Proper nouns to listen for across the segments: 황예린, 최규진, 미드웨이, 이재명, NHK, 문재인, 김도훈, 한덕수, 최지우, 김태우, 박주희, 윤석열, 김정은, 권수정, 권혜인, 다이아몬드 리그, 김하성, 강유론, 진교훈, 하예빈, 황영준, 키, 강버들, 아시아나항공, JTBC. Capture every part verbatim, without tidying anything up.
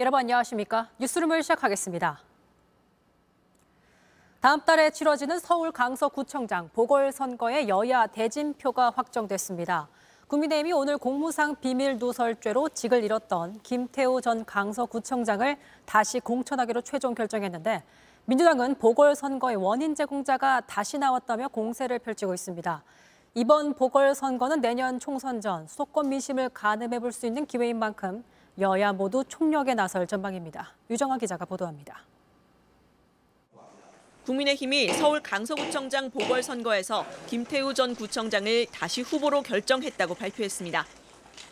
여러분 안녕하십니까? 뉴스룸을 시작하겠습니다. 다음 달에 치러지는 서울 강서구청장 보궐선거의 여야 대진표가 확정됐습니다. 국민의힘이 오늘 공무상 비밀 누설죄로 직을 잃었던 김태우 전 강서구청장을 다시 공천하기로 최종 결정했는데 민주당은 보궐선거의 원인 제공자가 다시 나왔다며 공세를 펼치고 있습니다. 이번 보궐선거는 내년 총선 전 수도권 민심을 가늠해 볼 수 있는 기회인 만큼 여야 모두 총력에 나설 전망입니다. 유정아 기자가 보도합니다. 국민의힘이 서울 강서구청장 보궐선거에서 김태우 전 구청장을 다시 후보로 결정했다고 발표했습니다.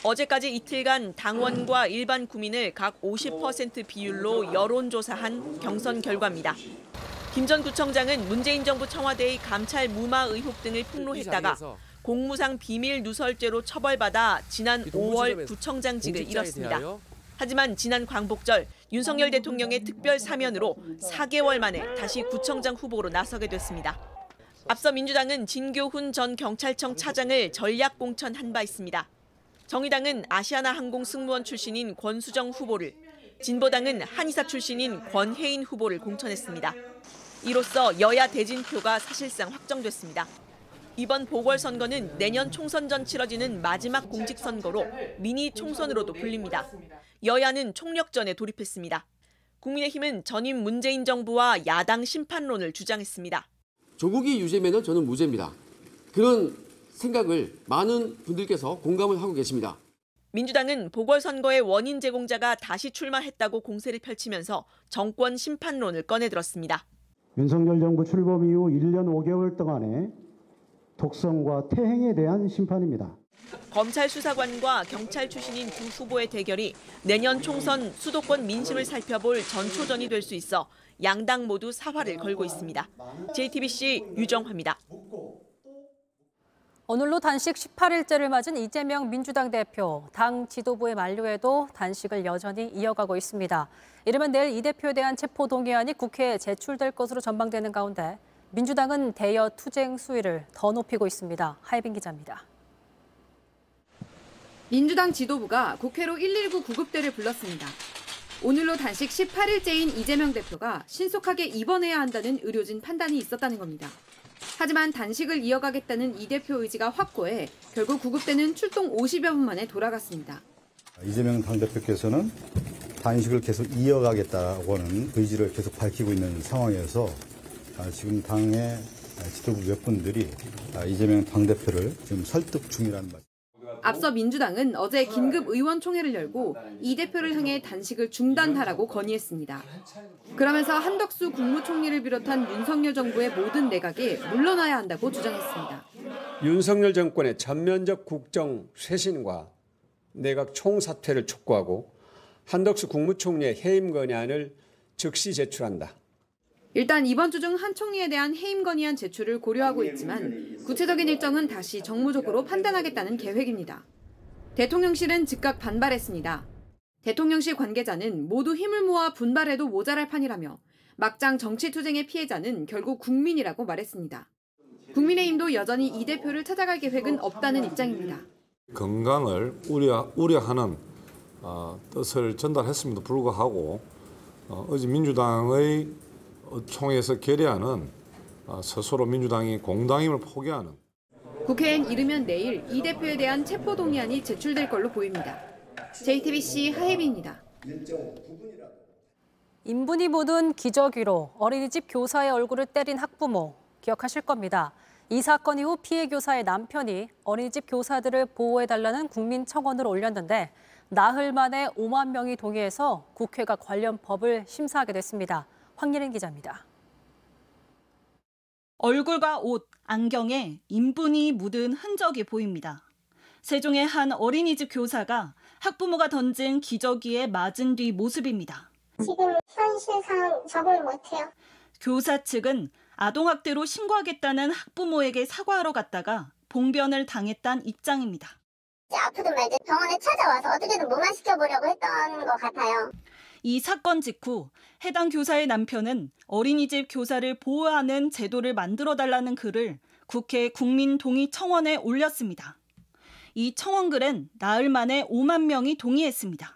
어제까지 이틀간 당원과 일반 국민을 각 오십 퍼센트 비율로 여론조사한 경선 결과입니다. 김 전 구청장은 문재인 정부 청와대의 감찰 무마 의혹 등을 폭로했다가 공무상 비밀 누설죄로 처벌받아 지난 오월 구청장직을 잃었습니다. 하지만 지난 광복절 윤석열 대통령의 특별 사면으로 사 개월 만에 다시 구청장 후보로 나서게 됐습니다. 앞서 민주당은 진교훈 전 경찰청 차장을 전략 공천한 바 있습니다. 정의당은 아시아나항공 승무원 출신인 권수정 후보를, 진보당은 한의사 출신인 권혜인 후보를 공천했습니다. 이로써 여야 대진표가 사실상 확정됐습니다. 이번 보궐선거는 내년 총선 전 치러지는 마지막 공직선거로 미니 총선으로도 불립니다. 여야는 총력전에 돌입했습니다. 국민의힘은 전임 문재인 정부와 야당 심판론을 주장했습니다. 조국이 유죄면 저는 무죄입니다. 그런 생각을 많은 분들께서 공감을 하고 계십니다. 민주당은 보궐선거의 원인 제공자가 다시 출마했다고 공세를 펼치면서 정권 심판론을 꺼내들었습니다. 윤석열 정부 출범 이후 일 년 오 개월 동안에 독성과 태행에 대한 심판입니다. 검찰 수사관과 경찰 출신인 두 후보의 대결이 내년 총선 수도권 민심을 살펴볼 전초전이 될 수 있어 양당 모두 사활을 걸고 있습니다. 제이티비씨 유정화입니다. 오늘로 단식 십팔 일째를 맞은 이재명 민주당 대표. 당 지도부의 만류에도 단식을 여전히 이어가고 있습니다. 이르면 내일 이 대표에 대한 체포동의안이 국회에 제출될 것으로 전망되는 가운데 민주당은 대여 투쟁 수위를 더 높이고 있습니다. 하예빈 기자입니다. 민주당 지도부가 국회로 일일구 구급대를 불렀습니다. 오늘로 단식 십팔 일째인 이재명 대표가 신속하게 입원해야 한다는 의료진 판단이 있었다는 겁니다. 하지만 단식을 이어가겠다는 이 대표 의지가 확고해 결국 구급대는 출동 오십여 분 만에 돌아갔습니다. 이재명 당대표께서는 단식을 계속 이어가겠다고 하는 의지를 계속 밝히고 있는 상황에서 지금 당의 지도부 몇 분들이 이재명 당대표를 지금 설득 중이라는 말. 앞서 민주당은 어제 긴급 의원총회를 열고 이 대표를 향해 단식을 중단하라고 건의했습니다. 그러면서 한덕수 국무총리를 비롯한 윤석열 정부의 모든 내각이 물러나야 한다고 주장했습니다. 윤석열 정권의 전면적 국정 쇄신과 내각 총사퇴를 촉구하고 한덕수 국무총리의 해임 건의안을 즉시 제출한다. 일단 이번 주 중 한 총리에 대한 해임 건의안 제출을 고려하고 있지만 구체적인 일정은 다시 정무적으로 판단하겠다는 계획입니다. 대통령실은 즉각 반발했습니다. 대통령실 관계자는 모두 힘을 모아 분발해도 모자랄 판이라며 막장 정치투쟁의 피해자는 결국 국민이라고 말했습니다. 국민의힘도 여전히 이 대표를 찾아갈 계획은 없다는 입장입니다. 건강을 우려, 우려하는 어, 뜻을 전달했음에도 불구하고 어, 어제 민주당의 총회에서 결의안은 스스로 민주당이 공당임을 포기하는. 국회엔 이르면 내일 이 대표에 대한 체포동의안이 제출될 걸로 보입니다. 제이티비씨 하혜빈입니다. 인분이 묻은 기저귀로 어린이집 교사의 얼굴을 때린 학부모 기억하실 겁니다. 이 사건 이후 피해 교사의 남편이 어린이집 교사들을 보호해달라는 국민 청원을 올렸는데 나흘 만에 오만 명이 동의해서 국회가 관련 법을 심사하게 됐습니다. 황예린 기자입니다. 얼굴과 옷, 안경에 인분이 묻은 흔적이 보입니다. 세종의 한 어린이집 교사가 학부모가 던진 기저귀에 맞은 뒤 모습입니다. 지금 현실상 적응 못해요. 교사 측은 아동학대로 신고하겠다는 학부모에게 사과하러 갔다가 봉변을 당했다는 입장입니다. 아프든 말든 병원에 찾아와서 어떻게든 무마시켜보려고 했던 것 같아요. 이 사건 직후 해당 교사의 남편은 어린이집 교사를 보호하는 제도를 만들어달라는 글을 국회 국민동의 청원에 올렸습니다. 이 청원글엔 나흘 만에 오만 명이 동의했습니다.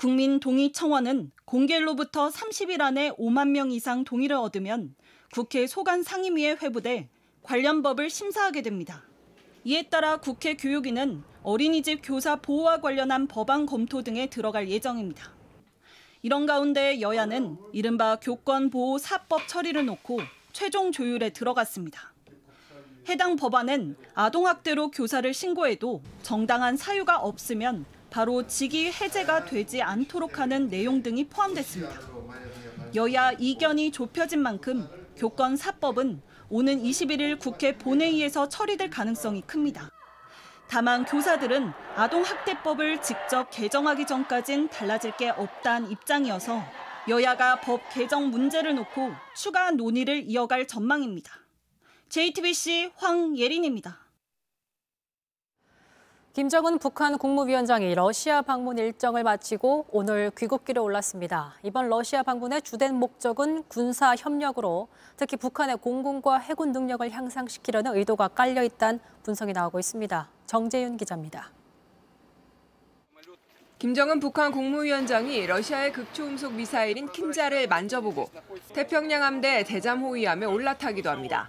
국민 동의 청원은 공개일로부터 삼십 일 안에 오만 명 이상 동의를 얻으면 국회 소관 상임위에 회부돼 관련 법을 심사하게 됩니다. 이에 따라 국회 교육위는 어린이집 교사 보호와 관련한 법안 검토 등에 들어갈 예정입니다. 이런 가운데 여야는 이른바 교권보호 사법 처리를 놓고 최종 조율에 들어갔습니다. 해당 법안은 아동학대로 교사를 신고해도 정당한 사유가 없으면 바로 직위 해제가 되지 않도록 하는 내용 등이 포함됐습니다. 여야 이견이 좁혀진 만큼 교권사법은 오는 이십일 일 국회 본회의에서 처리될 가능성이 큽니다. 다만 교사들은 아동학대법을 직접 개정하기 전까진 달라질 게 없다는 입장이어서 여야가 법 개정 문제를 놓고 추가 논의를 이어갈 전망입니다. 제이티비씨 황예린입니다. 김정은 북한 국무위원장이 러시아 방문 일정을 마치고 오늘 귀국길에 올랐습니다. 이번 러시아 방문의 주된 목적은 군사 협력으로 특히 북한의 공군과 해군 능력을 향상시키려는 의도가 깔려 있다는 분석이 나오고 있습니다. 정재윤 기자입니다. 김정은 북한 국무위원장이 러시아의 극초음속 미사일인 킨자를 만져보고 태평양 함대 대잠호위함에 올라타기도 합니다.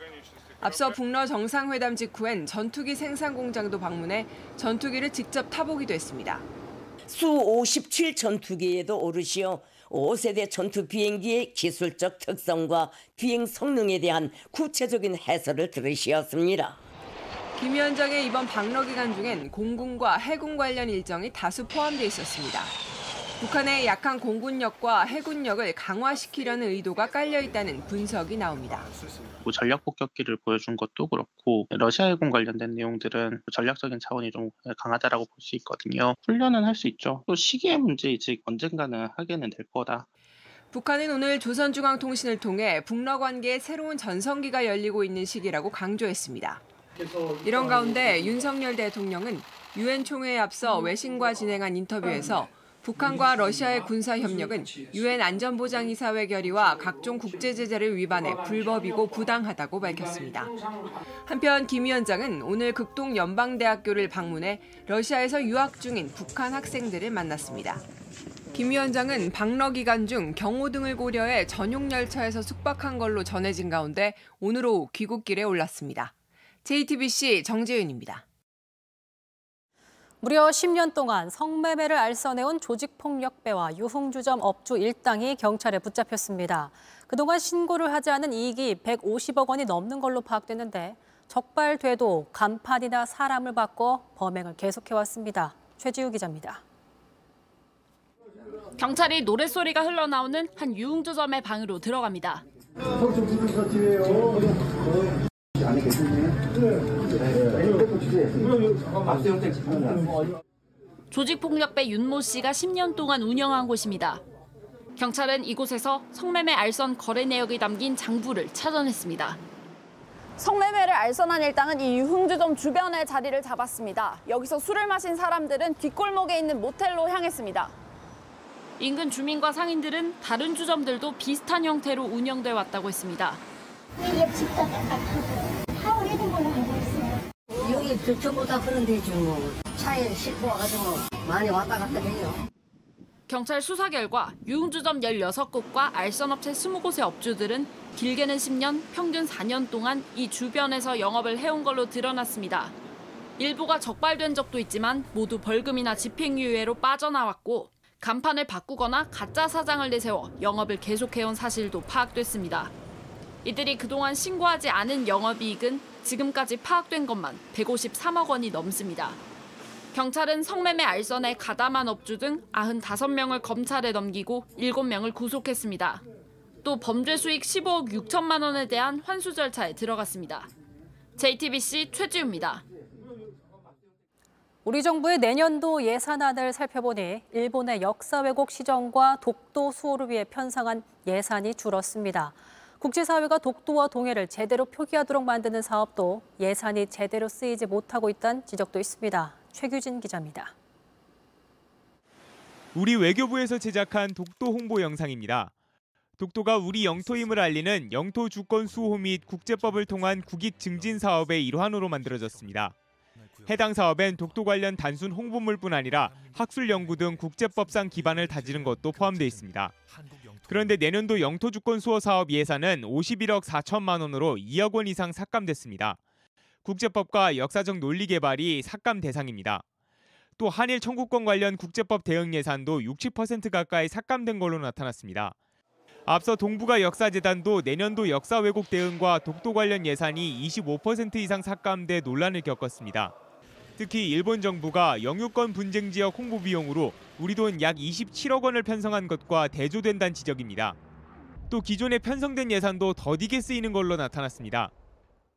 앞서 북러 정상회담 직후엔 전투기 생산 공장도 방문해 전투기를 직접 타보기도 했습니다. 수 오십칠 전투기에도 오르시어 오 세대 전투 비행기의 기술적 특성과 비행 성능에 대한 구체적인 해설을 들으시었습니다. 김 위원장의 이번 방러 기간 중엔 공군과 해군 관련 일정이 다수 포함돼 있었습니다. 북한의 약한 공군력과 해군력을 강화시키려는 의도가 깔려 있다는 분석이 나옵니다. 전략 폭격기를 보여준 것도 그렇고 러시아 해군 관련된 내용들은 전략적인 차원이 좀 강하다라고 볼 수 있거든요. 훈련은 할 수 있죠. 또 시기의 문제이지 언젠가는 하게는 될 거다. 북한은 오늘 조선중앙통신을 통해 북러 관계의 새로운 전성기가 열리고 있는 시기라고 강조했습니다. 이런 가운데 윤석열 대통령은 유엔 총회에 앞서 외신과 진행한 인터뷰에서 북한과 러시아의 군사협력은 유엔 안전보장이사회 결의와 각종 국제제재를 위반해 불법이고 부당하다고 밝혔습니다. 한편 김 위원장은 오늘 극동 연방대학교를 방문해 러시아에서 유학 중인 북한 학생들을 만났습니다. 김 위원장은 방러 기간 중 경호 등을 고려해 전용 열차에서 숙박한 걸로 전해진 가운데 오늘 오후 귀국길에 올랐습니다. 제이티비씨 정재윤입니다. 무려 십 년 동안 성매매를 알선해온 조직폭력배와 유흥주점 업주 일당이 경찰에 붙잡혔습니다. 그동안 신고를 하지 않은 이익이 백오십억 원이 넘는 걸로 파악됐는데 적발돼도 간판이나 사람을 바꿔 범행을 계속해왔습니다. 최지우 기자입니다. 경찰이 노랫소리가 흘러나오는 한 유흥주점의 방으로 들어갑니다. 조직폭력배 윤모 씨가 십 년 동안 운영한 곳입니다. 경찰은 이곳에서 성매매 알선 거래 내역이 담긴 장부를 찾아냈습니다. 성매매를 알선한 일당은 이 유흥주점 주변에 자리를 잡았습니다. 여기서 술을 마신 사람들은 뒷골목에 있는 모텔로 향했습니다. 인근 주민과 상인들은 다른 주점들도 비슷한 형태로 운영돼 왔다고 했습니다. 여기 전부 다 그런 데죠. 차에 싣고 와가지고 많이 왔다 갔다 해요. 경찰 수사 결과 유흥주점 열여섯 곳과 알선업체 이십 곳의 업주들은 길게는 십 년, 평균 사 년 동안 이 주변에서 영업을 해온 걸로 드러났습니다. 일부가 적발된 적도 있지만 모두 벌금이나 집행유예로 빠져나왔고 간판을 바꾸거나 가짜 사장을 내세워 영업을 계속해온 사실도 파악됐습니다. 이들이 그동안 신고하지 않은 영업이익은 지금까지 파악된 것만 백오십삼억 원이 넘습니다. 경찰은 성매매 알선에 가담한 업주 등 구십오 명을 검찰에 넘기고 일곱 명을 구속했습니다. 또 범죄 수익 십오억 육천만 원에 대한 환수 절차에 들어갔습니다. 제이티비씨 최지우입니다. 우리 정부의 내년도 예산안을 살펴보니 일본의 역사 왜곡 시정과 독도 수호를 위해 편성한 예산이 줄었습니다. 국제사회가 독도와 동해를 제대로 표기하도록 만드는 사업도 예산이 제대로 쓰이지 못하고 있다는 지적도 있습니다. 최규진 기자입니다. 우리 외교부에서 제작한 독도 홍보 영상입니다. 독도가 우리 영토임을 알리는 영토 주권 수호 및 국제법을 통한 국익 증진 사업의 일환으로 만들어졌습니다. 해당 사업엔 독도 관련 단순 홍보물뿐 아니라 학술 연구 등 국제법상 기반을 다지는 것도 포함돼 있습니다. 그런데 내년도 영토주권 수호 사업 예산은 오십일억 사천만 원으로 이억 원 이상 삭감됐습니다. 국제법과 역사적 논리 개발이 삭감 대상입니다. 또 한일 청구권 관련 국제법 대응 예산도 육십 퍼센트 가까이 삭감된 걸로 나타났습니다. 앞서 동북아 역사재단도 내년도 역사 왜곡 대응과 독도 관련 예산이 이십오 퍼센트 이상 삭감돼 논란을 겪었습니다. 특히 일본 정부가 영유권 분쟁 지역 홍보 비용으로 우리 돈 약 이십칠억 원을 편성한 것과 대조된다는 지적입니다. 또 기존에 편성된 예산도 더디게 쓰이는 걸로 나타났습니다.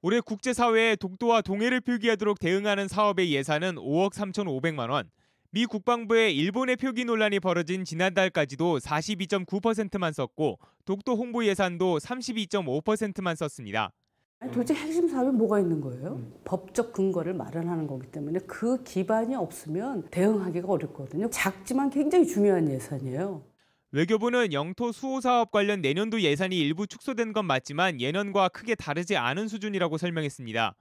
올해 국제사회에 독도와 동해를 표기하도록 대응하는 사업의 예산은 오억 삼천오백만 원, 미 국방부의 일본의 표기 논란이 벌어진 지난달까지도 사십이 점 구 퍼센트만 썼고 독도 홍보 예산도 삼십이 점 오 퍼센트만 썼습니다. 도대체 핵심 사업이 뭐가 있는 거예요? 음. 법적 근거를 마련하는 거기 때문에 그 기반이 없으면 대응하기가 어렵거든요. 작지만 굉장히 중요한 예산이에요. 외교부는 영토 수호 사업 관련 내년도 예산이 일부 축소된 건 맞지만 예년과 크게 다르지 않은 수준이라고 설명했습니다.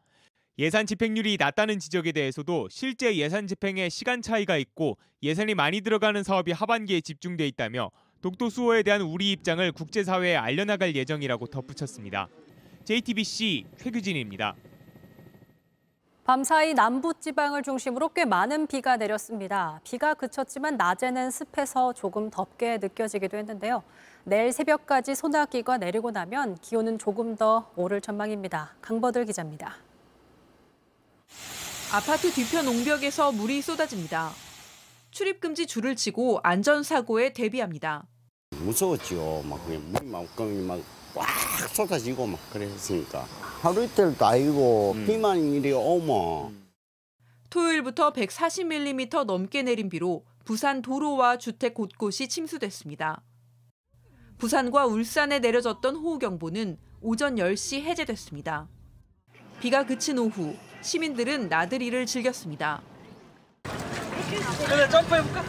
예산 집행률이 낮다는 지적에 대해서도 실제 예산 집행에 시간 차이가 있고 예산이 많이 들어가는 사업이 하반기에 집중돼 있다며 독도 수호에 대한 우리 입장을 국제사회에 알려나갈 예정이라고 덧붙였습니다. 제이티비씨 최규진입니다. 밤사이 남부지방을 중심으로 꽤 많은 비가 내렸습니다. 비가 그쳤지만 낮에는 습해서 조금 덥게 느껴지기도 했는데요. 내일 새벽까지 소나기가 내리고 나면 기온은 조금 더 오를 전망입니다. 강버들 기자입니다. 아파트 뒤편 옹벽에서 물이 쏟아집니다. 출입금지 줄을 치고 안전사고에 대비합니다. 무서웠죠. 막 물만큼이 막 꽉 쏟아지고 막 그랬으니까. 하루 이틀도 아니고 비만 일이 오면. 토요일부터 백사십 밀리미터 넘게 내린 비로 부산 도로와 주택 곳곳이 침수됐습니다. 부산과 울산에 내려졌던 호우경보는 오전 열 시 해제됐습니다. 비가 그친 오후 시민들은 나들이를 즐겼습니다. 점프해볼까?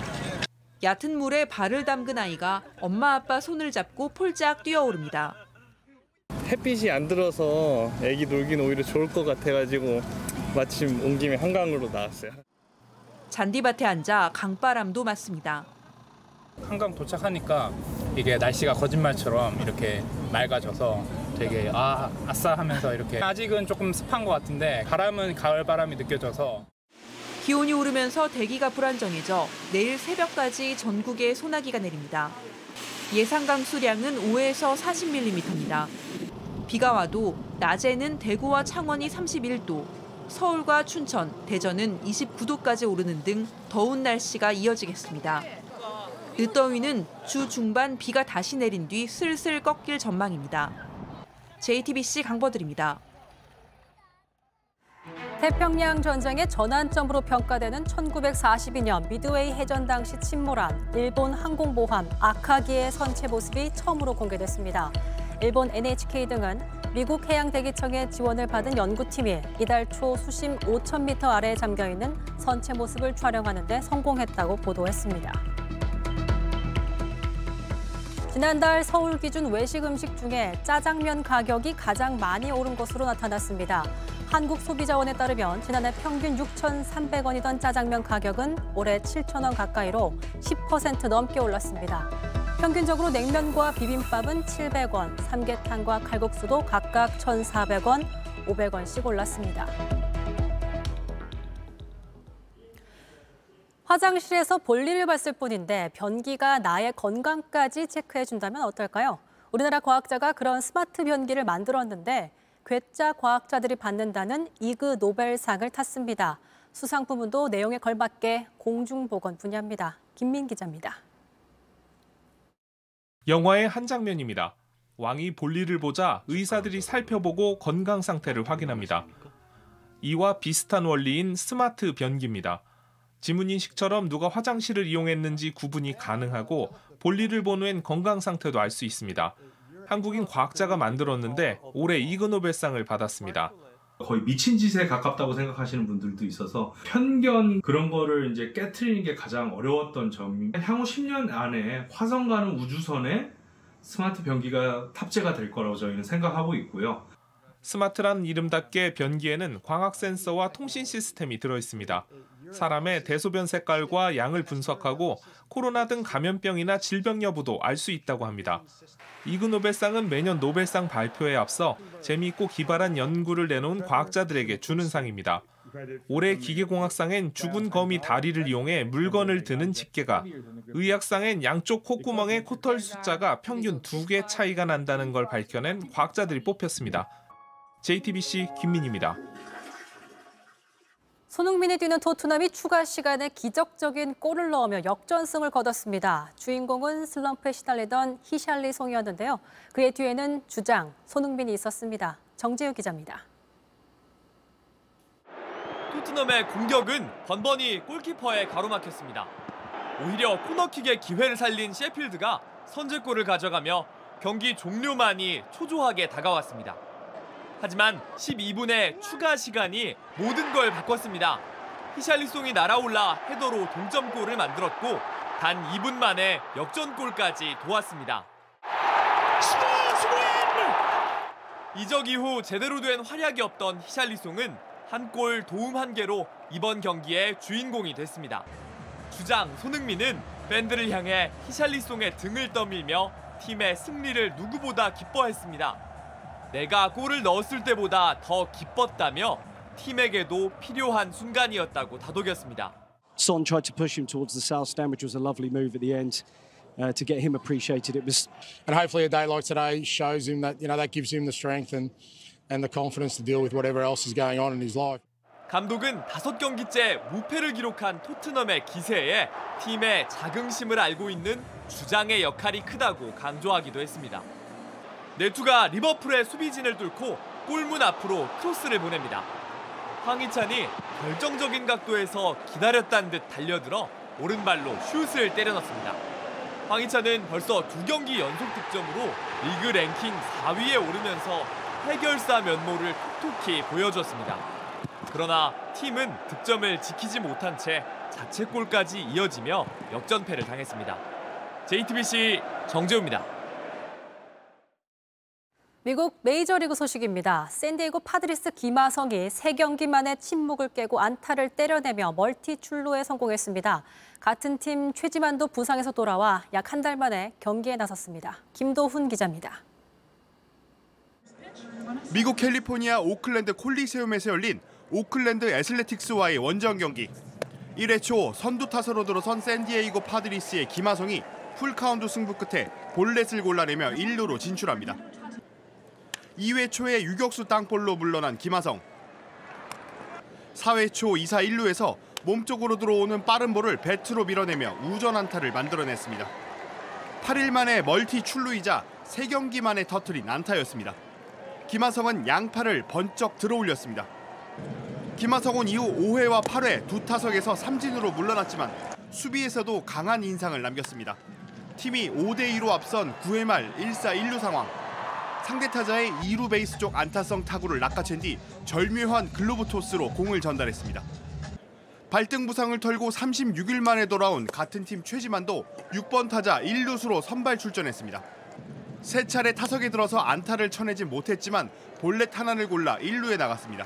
얕은 물에 발을 담근 아이가 엄마 아빠 손을 잡고 폴짝 뛰어오릅니다. 햇빛이 안 들어서 애기 놀기는 오히려 좋을 것 같아가지고 마침 온 김에 한강으로 나왔어요. 잔디밭에 앉아 강바람도 맞습니다. 한강 도착하니까 이게 날씨가 거짓말처럼 이렇게 맑아져서 되게 아, 아싸 하면서 이렇게 아직은 조금 습한 것 같은데 바람은 가을 바람이 느껴져서. 기온이 오르면서 대기가 불안정해져 내일 새벽까지 전국에 소나기가 내립니다. 예상 강수량은 오에서 사십 밀리미터입니다. 비가 와도 낮에는 대구와 창원이 삼십일 도, 서울과 춘천, 대전은 이십구 도까지 오르는 등 더운 날씨가 이어지겠습니다. 늦더위는 주 중반 비가 다시 내린 뒤 슬슬 꺾일 전망입니다. 제이티비씨 강버들입니다. 태평양 전쟁의 전환점으로 평가되는 천구백사십이 년 미드웨이 해전 당시 침몰한 일본 항공모함 아카기의 선체 모습이 처음으로 공개됐습니다. 일본 엔에이치케이 등은 미국 해양대기청의 지원을 받은 연구팀이 이달 초 수심 오천 미터 아래에 잠겨있는 선체 모습을 촬영하는 데 성공했다고 보도했습니다. 지난달 서울 기준 외식 음식 중에 짜장면 가격이 가장 많이 오른 것으로 나타났습니다. 한국소비자원에 따르면 지난해 평균 육천삼백 원이던 짜장면 가격은 올해 칠천 원 가까이로 십 퍼센트 넘게 올랐습니다. 평균적으로 냉면과 비빔밥은 칠백 원, 삼계탕과 칼국수도 각각 천사백 원, 오백 원씩 올랐습니다. 화장실에서 볼일을 봤을 뿐인데 변기가 나의 건강까지 체크해준다면 어떨까요? 우리나라 과학자가 그런 스마트 변기를 만들었는데 괴짜 과학자들이 받는다는 이그 노벨상을 탔습니다. 수상 부문도 내용에 걸맞게 공중보건 분야입니다. 김민 기자입니다. 영화의 한 장면입니다. 왕이 볼일을 보자 의사들이 살펴보고 건강 상태를 확인합니다. 이와 비슷한 원리인 스마트 변기입니다. 지문인식처럼 누가 화장실을 이용했는지 구분이 가능하고 볼일을 본 후엔 건강 상태도 알 수 있습니다. 한국인 과학자가 만들었는데 올해 이그 노벨상을 받았습니다. 거의 미친 짓에 가깝다고 생각하시는 분들도 있어서 편견 그런 거를 이제 깨트리는 게 가장 어려웠던 점입니다. 향후 십 년 안에 화성 가는 우주선에 스마트 변기가 탑재가 될 거라고 저희는 생각하고 있고요. 스마트란 이름답게 변기에는 광학 센서와 통신 시스템이 들어있습니다. 사람의 대소변 색깔과 양을 분석하고 코로나 등 감염병이나 질병 여부도 알 수 있다고 합니다. 이그 노벨상은 매년 노벨상 발표에 앞서 재미있고 기발한 연구를 내놓은 과학자들에게 주는 상입니다. 올해 기계공학상엔 죽은 거미 다리를 이용해 물건을 드는 집게가, 의학상엔 양쪽 콧구멍의 코털 숫자가 평균 두 개 차이가 난다는 걸 밝혀낸 과학자들이 뽑혔습니다. 제이티비씨 김민희입니다. 손흥민이 뛰는 토트넘이 추가 시간에 기적적인 골을 넣으며 역전승을 거뒀습니다. 주인공은 슬럼프에 시달리던 히샬리송이었는데요. 그의 뒤에는 주장 손흥민이 있었습니다. 정재유 기자입니다. 토트넘의 공격은 번번이 골키퍼에 가로막혔습니다. 오히려 코너킥의 기회를 살린 셰필드가 선제골을 가져가며 경기 종료만이 초조하게 다가왔습니다. 하지만 십이 분의 추가 시간이 모든 걸 바꿨습니다. 히샬리송이 날아올라 헤더로 동점골을 만들었고 단 이 분 만에 역전골까지 도왔습니다. 이적 이후 제대로 된 활약이 없던 히샬리송은 한 골 도움 한 개로 이번 경기의 주인공이 됐습니다. 주장 손흥민은 팬들을 향해 히샬리송의 등을 떠밀며 팀의 승리를 누구보다 기뻐했습니다. 내가 골을 넣었을 때보다 더 기뻤다며 팀에게도 필요한 순간이었다고 다독였습니다. Son tried to push him towards the south stand, which was a lovely move at the end uh, to get him appreciated. It was, and hopefully a day like today shows him that you know that gives him the strength and and the confidence to deal with whatever else is going on in his life. 감독은 다섯 경기째 무패를 기록한 토트넘의 기세에 팀의 자긍심을 알고 있는 주장의 역할이 크다고 강조하기도 했습니다. 네투가 리버풀의 수비진을 뚫고 골문 앞으로 크로스를 보냅니다. 황희찬이 결정적인 각도에서 기다렸다는 듯 달려들어 오른발로 슛을 때려넣습니다. 황희찬은 벌써 두 경기 연속 득점으로 리그 랭킹 사 위에 오르면서 해결사 면모를 톡톡히 보여줬습니다. 그러나 팀은 득점을 지키지 못한 채 자책골까지 이어지며 역전패를 당했습니다. 제이티비씨 정재우입니다. 미국 메이저리그 소식입니다. 샌디에이고 파드리스 김하성이 세 경기 만에 침묵을 깨고 안타를 때려내며 멀티출루에 성공했습니다. 같은 팀 최지만도 부상에서 돌아와 약 한 달 만에 경기에 나섰습니다. 김도훈 기자입니다. 미국 캘리포니아 오클랜드 콜리세움에서 열린 오클랜드 애슬레틱스와의 원정 경기. 일 회 초 선두 타선으로 들어선 샌디에이고 파드리스의 김하성이 풀카운트 승부 끝에 볼넷을 골라내며 일 루로 진출합니다. 이 회 초에 유격수 땅볼로 물러난 김하성. 사 회 초 이 사 일 루에서 몸쪽으로 들어오는 빠른 볼을 배트로 밀어내며 우전 안타를 만들어냈습니다. 팔 일 만에 멀티 출루이자 세 경기 만에 터뜨린 안타였습니다. 김하성은 양팔을 번쩍 들어올렸습니다. 김하성은 이후 오 회와 팔 회 두 타석에서 삼진으로 물러났지만 수비에서도 강한 인상을 남겼습니다. 팀이 오 대 이로 앞선 구 회 말 일 사 일 루 상황. 상대 타자의 이 루 베이스 쪽 안타성 타구를 낚아챈 뒤 절묘한 글로브 토스로 공을 전달했습니다. 발등 부상을 털고 삼십육 일 만에 돌아온 같은 팀 최지만도 육 번 타자 일 루수로 선발 출전했습니다. 세 차례 타석에 들어서 안타를 쳐내진 못했지만 볼넷 하나를 골라 일 루에 나갔습니다.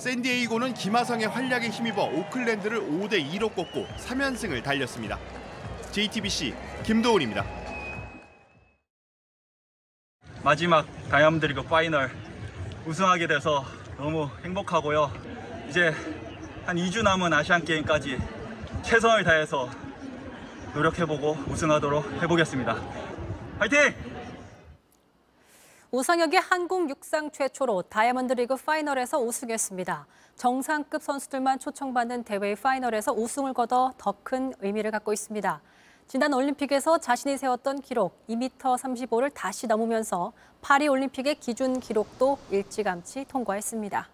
샌디에이고는 김하성의 활약에 힘입어 오클랜드를 오 대 이로 꺾고 삼 연승을 달렸습니다. 제이티비씨 김도훈입니다. 마지막 다이아몬드 리그 파이널 우승하게 돼서 너무 행복하고요. 이제 한 이 주 남은 아시안게임까지 최선을 다해서 노력해보고 우승하도록 해보겠습니다. 화이팅! 오상혁이 한국 육상 최초로 다이아몬드 리그 파이널에서 우승했습니다. 정상급 선수들만 초청받는 대회의 파이널에서 우승을 거둬 더 큰 의미를 갖고 있습니다. 지난 올림픽에서 자신이 세웠던 기록 이 미터 삼십오를 다시 넘으면서 파리올림픽의 기준 기록도 일찌감치 통과했습니다.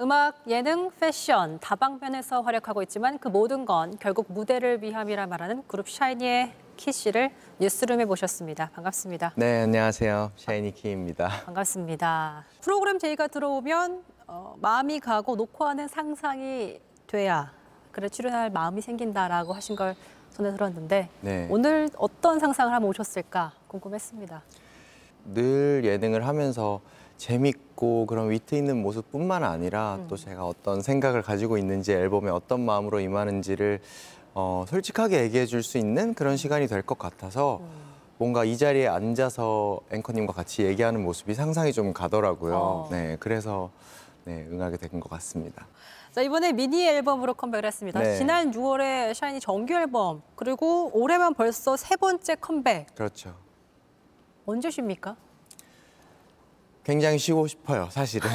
음악, 예능, 패션, 다방면에서 활약하고 있지만 그 모든 건 결국 무대를 위함이라 말하는 그룹 샤이니의 키 씨를 뉴스룸에 모셨습니다. 반갑습니다. 네, 안녕하세요. 샤이니 키입니다. 반갑습니다. 프로그램 제의가 들어오면 어, 마음이 가고 녹화하는 상상이 돼야 그래 출연할 마음이 생긴다라고 하신 걸 전해 들었는데 네. 오늘 어떤 상상을 하면 오셨을까 궁금했습니다. 늘 예능을 하면서 재밌고 그런 위트 있는 모습뿐만 아니라 음. 또 제가 어떤 생각을 가지고 있는지 앨범에 어떤 마음으로 임하는지를 어, 솔직하게 얘기해 줄 수 있는 그런 시간이 될 것 같아서 음. 뭔가 이 자리에 앉아서 앵커님과 같이 얘기하는 모습이 상상이 좀 가더라고요. 어. 네, 그래서 네, 응하게 된 것 같습니다. 자, 이번에 미니 앨범으로 컴백을 했습니다. 네. 지난 유월에 샤이니 정규 앨범, 그리고 올해만 벌써 세 번째 컴백. 그렇죠. 언제 쉽니까? 굉장히 쉬고 싶어요, 사실은.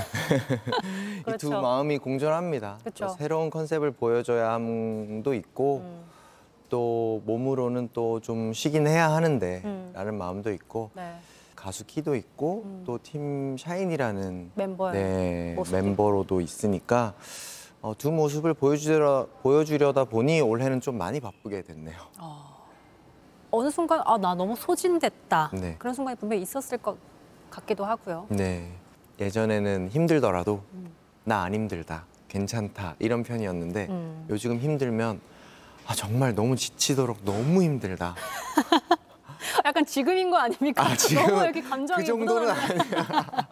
그렇죠. 이 두 마음이 공존합니다. 그렇죠. 새로운 컨셉을 보여줘야 함도 있고 음. 또 몸으로는 또 좀 쉬긴 해야 하는데 음. 라는 마음도 있고 네. 가수 키도 있고 음. 또 팀 샤인이라는 네, 멤버로도 있으니까 어, 두 모습을 보여주려, 보여주려다 보니 올해는 좀 많이 바쁘게 됐네요. 어, 어느 순간 아, 나 너무 소진됐다. 네. 그런 순간이 분명히 있었을 것 같기도 하고요. 네, 예전에는 힘들더라도 음. 나 안 힘들다, 괜찮다 이런 편이었는데 음. 요즘 힘들면 아, 정말 너무 지치도록 너무 힘들다. 약간 지금인 거 아닙니까? 아, 지금 너무 이렇게 감정이 그 정도는 아니야.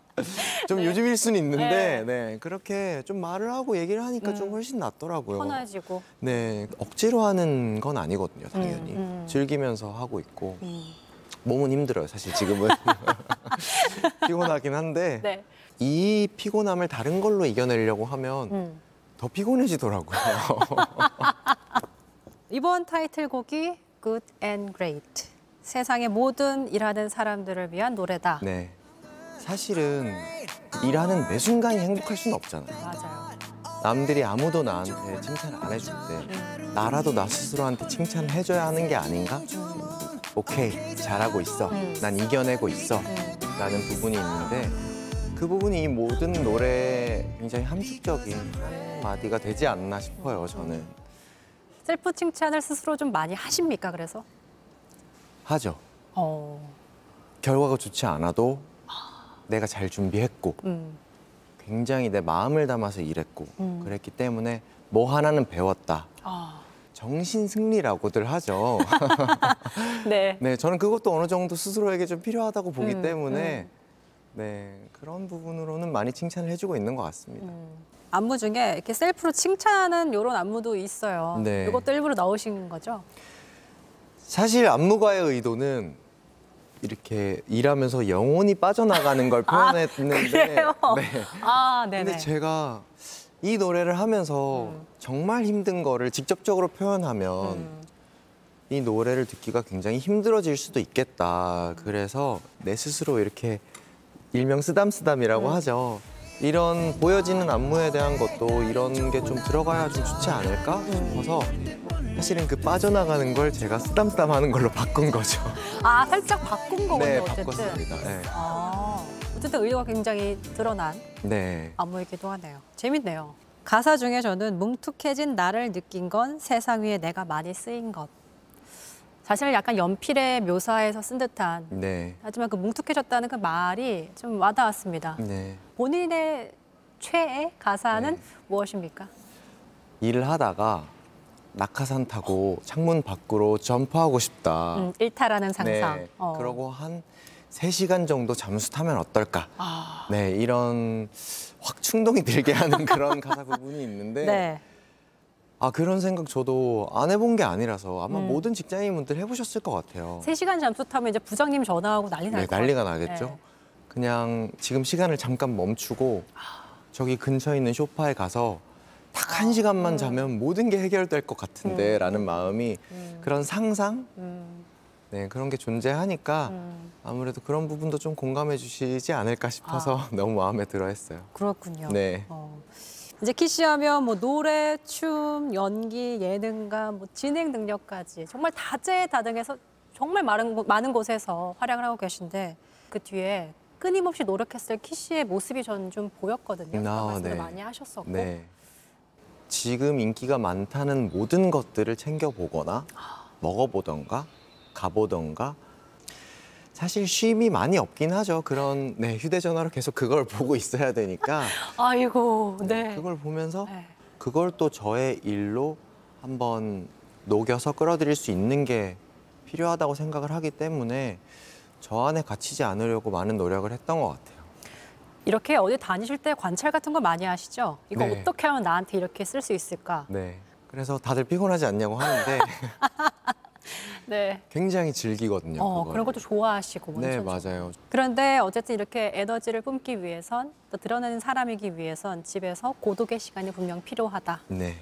좀 네. 요즘일 수는 있는데 네. 네, 그렇게 좀 말을 하고 얘기를 하니까 음. 좀 훨씬 낫더라고요. 편해지고. 네, 억지로 하는 건 아니거든요, 당연히. 음, 음. 즐기면서 하고 있고. 음. 몸은 힘들어요, 사실 지금은. 피곤하긴 한데 네. 이 피곤함을 다른 걸로 이겨내려고 하면 음. 더 피곤해지더라고요. 이번 타이틀곡이 Good and Great. 세상의 모든 일하는 사람들을 위한 노래다. 네. 사실은 일하는 매 순간이 행복할 수는 없잖아요. 맞아요. 남들이 아무도 나한테 칭찬을 안 해줄 때 나라도 나 스스로한테 칭찬을 해줘야 하는 게 아닌가? 오케이, 잘하고 있어. 음. 난 이겨내고 있어. 음. 라는 부분이 있는데 그 부분이 이 모든 노래에 굉장히 함축적인 한마디가 되지 않나 싶어요, 저는. 셀프 칭찬을 스스로 좀 많이 하십니까, 그래서? 하죠. 어... 결과가 좋지 않아도 내가 잘 준비했고 음. 굉장히 내 마음을 담아서 일했고 음. 그랬기 때문에 뭐 하나는 배웠다. 아. 정신 승리라고들 하죠. 네. 네, 저는 그것도 어느 정도 스스로에게 좀 필요하다고 보기 음, 때문에 음. 네, 그런 부분으로는 많이 칭찬을 해주고 있는 것 같습니다. 음. 안무 중에 이렇게 셀프로 칭찬하는 이런 안무도 있어요. 네. 이것도 일부러 넣으신 거죠? 사실 안무가의 의도는 이렇게 일하면서 영혼이 빠져나가는 걸 표현했는데 아, 네. 아, 네네. 근데 제가 이 노래를 하면서 음. 정말 힘든 거를 직접적으로 표현하면 음. 이 노래를 듣기가 굉장히 힘들어질 수도 있겠다. 그래서 내 스스로 이렇게 일명 쓰담쓰담이라고 음. 하죠. 이런 보여지는 안무에 대한 것도 이런 게 좀 들어가야 좀 좋지 않을까 싶어서 사실은 그 빠져나가는 걸 제가 쓰담쓰담하는 걸로 바꾼 거죠. 아, 살짝 바꾼 거군요. 네, 어쨌든. 바꿨습니다. 네. 아, 어쨌든 의도가 굉장히 드러난 네. 안무이기도 하네요. 재밌네요. 가사 중에 저는 뭉툭해진 나를 느낀 건 세상 위에 내가 많이 쓰인 것. 사실 약간 연필의 묘사에서 쓴 듯한 네. 하지만 그 뭉툭해졌다는 그 말이 좀 와닿았습니다. 네. 본인의 최애 가사는 네. 무엇입니까? 일을 하다가 낙하산 타고 창문 밖으로 점프하고 싶다. 음, 일탈하는 상상. 네. 어. 그러고 한 세 시간 정도 잠수 타면 어떨까? 아... 네, 이런 확 충동이 들게 하는 그런 가사 부분이 있는데 네. 아, 그런 생각 저도 안 해본 게 아니라서 아마 음. 모든 직장인분들 해보셨을 것 같아요. 세 시간 잠수 타면 이제 부장님 전화하고 난리 날 네, 거 난리가 같아요. 나겠죠. 네. 그냥 지금 시간을 잠깐 멈추고 저기 근처에 있는 소파에 가서 딱 한 시간만 음. 자면 모든 게 해결될 것 같은데 음. 라는 마음이 음. 그런 상상? 음. 네, 그런 게 존재하니까 음. 아무래도 그런 부분도 좀 공감해 주시지 않을까 싶어서 아. 너무 마음에 들어 했어요. 그렇군요. 네. 어. 이제 키씨 하면 뭐 노래, 춤, 연기, 예능감, 뭐 진행 능력까지 정말 다재다능해서 정말 많은, 많은 곳에서 활약을 하고 계신데 그 뒤에 끊임없이 노력했을 키씨의 모습이 전 좀 보였거든요. 아, 말씀도 네. 많이 하셨었고. 네. 지금 인기가 많다는 모든 것들을 챙겨보거나 아. 먹어보던가 가보던가. 사실 쉼이 많이 없긴 하죠. 그런 네, 휴대전화로 계속 그걸 보고 있어야 되니까. 아이고, 네. 그걸 보면서 그걸 또 저의 일로 한번 녹여서 끌어들일 수 있는 게 필요하다고 생각을 하기 때문에 저 안에 갇히지 않으려고 많은 노력을 했던 것 같아요. 이렇게 어디 다니실 때 관찰 같은 거 많이 하시죠? 이거 네. 어떻게 하면 나한테 이렇게 쓸 수 있을까? 네. 그래서 다들 피곤하지 않냐고 하는데 네. 굉장히 즐기거든요. 어, 그걸. 그런 것도 좋아하시고. 네, 맞아요. 그런데 어쨌든 이렇게 에너지를 뿜기 위해선, 또 드러내는 사람이기 위해선 집에서 고독의 시간이 분명 필요하다. 네.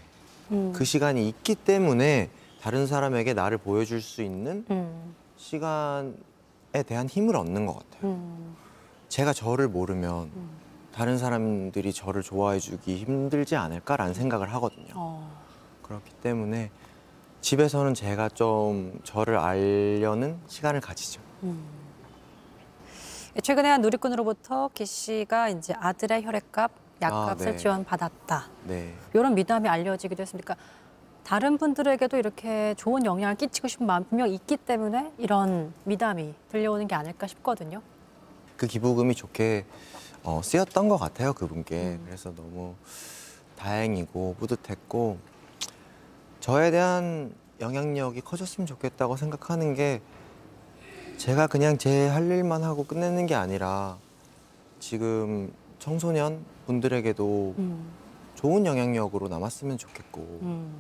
음. 그 시간이 있기 때문에 다른 사람에게 나를 보여줄 수 있는 음. 시간에 대한 힘을 얻는 것 같아요. 음. 제가 저를 모르면 음. 다른 사람들이 저를 좋아해주기 힘들지 않을까라는 생각을 하거든요. 어. 그렇기 때문에 집에서는 제가 좀 저를 알려는 시간을 가지죠. 음. 최근에 한 누리꾼으로부터 키 씨가 이제 아들의 혈액값, 약값을 아, 네. 지원받았다. 네. 이런 미담이 알려지기도 했습니다. 그러니까 다른 분들에게도 이렇게 좋은 영향을 끼치고 싶은 마음 분명히 있기 때문에 이런 미담이 들려오는 게 아닐까 싶거든요. 그 기부금이 좋게 어, 쓰였던 것 같아요, 그분께. 음. 그래서 너무 다행이고 뿌듯했고 저에 대한 영향력이 커졌으면 좋겠다고 생각하는 게 제가 그냥 제 할 일만 하고 끝내는 게 아니라 지금 청소년 분들에게도 음. 좋은 영향력으로 남았으면 좋겠고 음.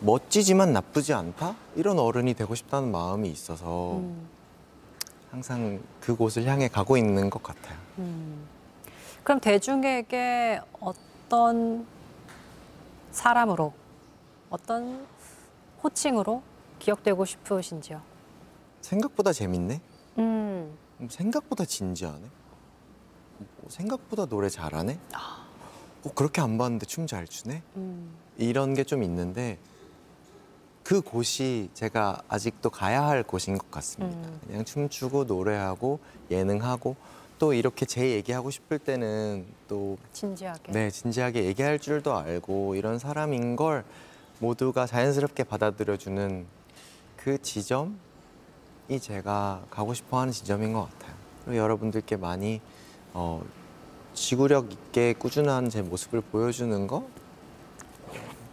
멋지지만 나쁘지 않다? 이런 어른이 되고 싶다는 마음이 있어서 음. 항상 그곳을 향해 가고 있는 것 같아요. 음. 그럼 대중에게 어떤 사람으로 어떤 호칭으로 기억되고 싶으신지요? 생각보다 재밌네? 음. 생각보다 진지하네? 생각보다 노래 잘하네? 아. 어, 그렇게 안 봤는데 춤 잘 추네? 음. 이런 게 좀 있는데 그 곳이 제가 아직도 가야 할 곳인 것 같습니다. 음. 그냥 춤추고 노래하고 예능하고 또 이렇게 제 얘기하고 싶을 때는 또 진지하게 네, 진지하게 얘기할 줄도 알고 이런 사람인 걸 모두가 자연스럽게 받아들여주는 그 지점이 제가 가고 싶어하는 지점인 것 같아요. 그리고 여러분들께 많이 어, 지구력 있게 꾸준한 제 모습을 보여주는 거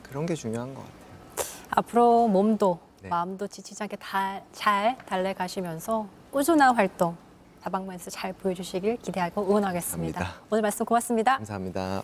그런 게 중요한 것 같아요. 앞으로 몸도 네. 마음도 지치지 않게 다, 잘 달래가시면서 꾸준한 활동 다방면에서 잘 보여주시길 기대하고 응원하겠습니다. 감사합니다. 오늘 말씀 고맙습니다. 감사합니다.